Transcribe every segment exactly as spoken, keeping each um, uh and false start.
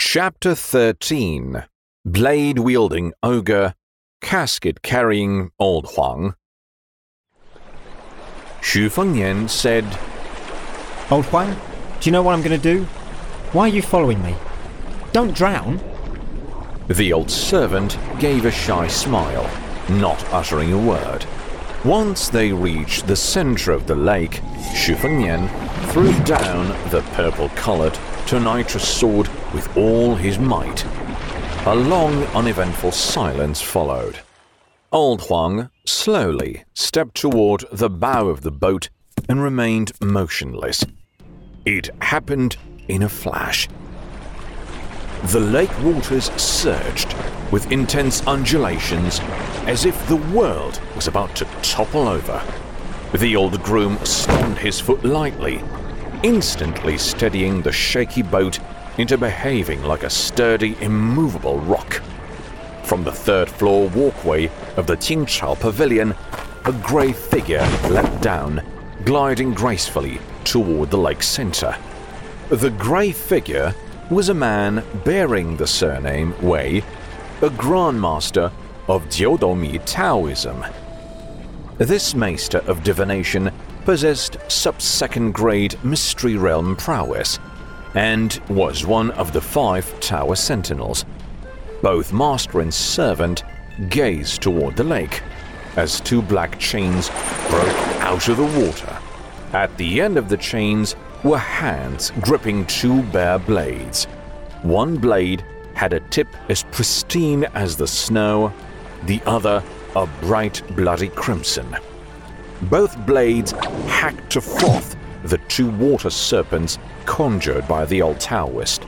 Chapter thirteen. Blade-wielding ogre, casket-carrying Old Huang. Xu Fengnian said, "Old Huang, do you know what I'm going to do? Why are you following me? Don't drown." The old servant gave a shy smile, not uttering a word. Once they reached the center of the lake, Xu Fengnian threw down the purple-coloured Tonitrusword with all his might. A long, uneventful silence followed. Old Huang slowly stepped toward the bow of the boat and remained motionless. It happened in a flash. The lake waters surged with intense undulations as if the world was about to topple over. The old groom stomped his foot lightly, instantly steadying the shaky boat into behaving like a sturdy, immovable rock. From the third-floor walkway of the Tingchao Pavilion, a grey figure leapt down, gliding gracefully toward the lake centre. The grey figure was a man bearing the surname Wei, a grandmaster of Jiao Taoism. This master of divination possessed sub-second grade Mystery Realm prowess and was one of the five Tower Sentinels. Both master and servant gazed toward the lake as two black chains broke out of the water. At the end of the chains were hands gripping two bare blades. One blade had a tip as pristine as the snow, the other a bright bloody crimson. Both blades hacked to froth the two water serpents conjured by the old Taoist,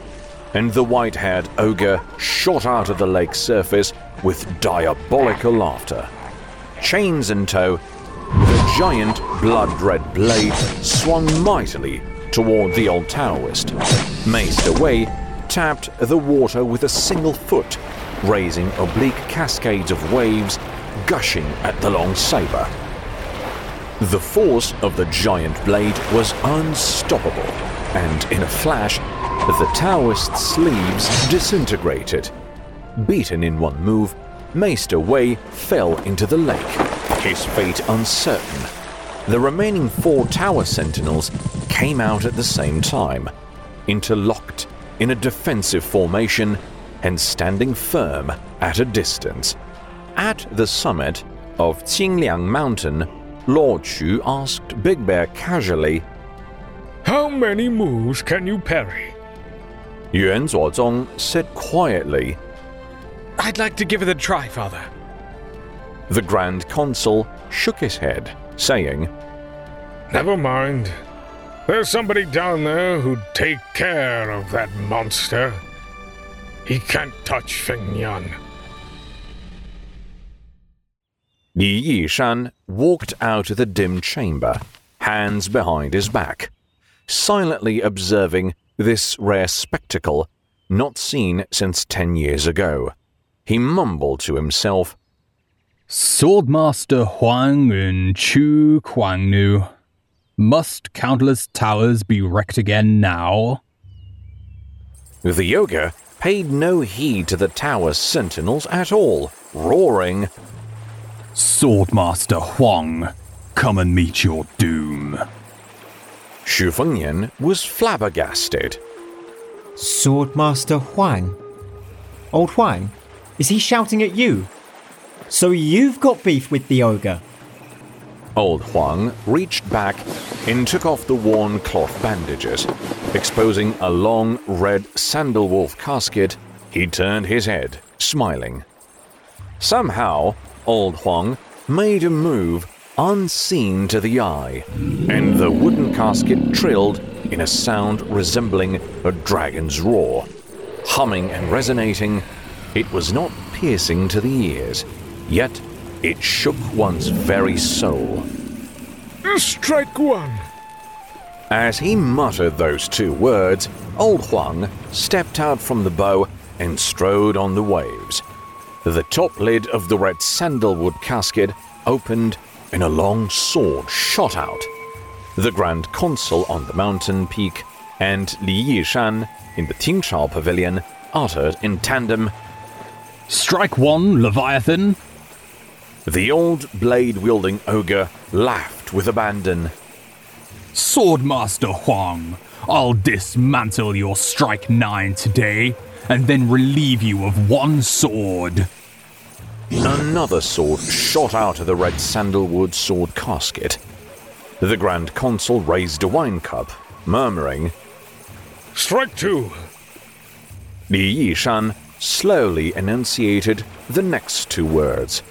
and the white-haired ogre shot out of the lake's surface with diabolical laughter. Chains in tow, the giant blood-red blade swung mightily toward the old Taoist. Mazed away, tapped the water with a single foot, raising oblique cascades of waves gushing at the long saber. The force of the giant blade was unstoppable, and in a flash, the Taoist's sleeves disintegrated. Beaten in one move, Maester Wei fell into the lake, his fate uncertain. The remaining four Tower Sentinels came out at the same time, interlocked in a defensive formation and standing firm at a distance. At the summit of Qingliang Mountain, Lord Xu asked Big Bear casually, "How many moves can you parry?" Yuan Zuozong said quietly, "I'd like to give it a try, Father." The Grand Consul shook his head, saying, "Never mind. There's somebody down there who'd take care of that monster. He can't touch Fengnian." Li Yishan walked out of the dim chamber, hands behind his back, silently observing this rare spectacle, not seen since ten years ago. He mumbled to himself, "Swordmaster Huang Unchu Kuangnu, must countless towers be wrecked again now?" The ogre paid no heed to the tower sentinels at all, roaring, "Swordmaster Huang, come and meet your doom." Xu Fengnian was flabbergasted. "Swordmaster Huang? Old Huang, is he shouting at you? So you've got beef with the ogre?" Old Huang reached back and took off the worn cloth bandages, exposing a long red sandalwolf casket. He turned his head, smiling. Somehow, Old Huang made a move unseen to the eye, and the wooden casket trilled in a sound resembling a dragon's roar. Humming and resonating, it was not piercing to the ears, yet it shook one's very soul. "Strike one!" As he muttered those two words, Old Huang stepped out from the bow and strode on the waves. The top lid of the red sandalwood casket opened and a long sword shot out. The Grand Consul on the mountain peak and Li Yishan in the Tingchao Pavilion uttered in tandem, "Strike one, Leviathan!" The old blade-wielding ogre laughed with abandon. "Swordmaster Huang, I'll dismantle your strike nine today, and then relieve you of one sword." Another sword shot out of the red sandalwood sword casket. The Grand Consul raised a wine cup, murmuring, "Strike two!" Li Yishan slowly enunciated the next two words,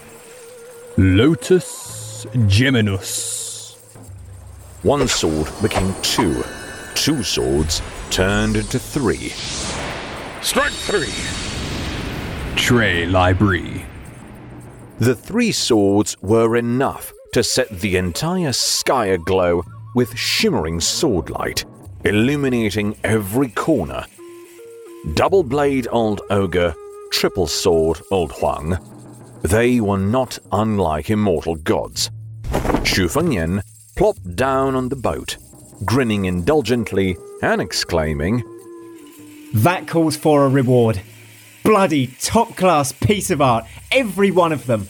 "Lotus Geminus." One sword became two. Two swords turned into three. "Strike three!" Trey Libri. The three swords were enough to set the entire sky aglow with shimmering sword light, illuminating every corner. Double-blade old ogre, triple sword old Huang. They were not unlike immortal gods. Xu Fengnian plopped down on the boat, grinning indulgently and exclaiming, "That calls for a reward. Bloody top-class piece of art, every one of them."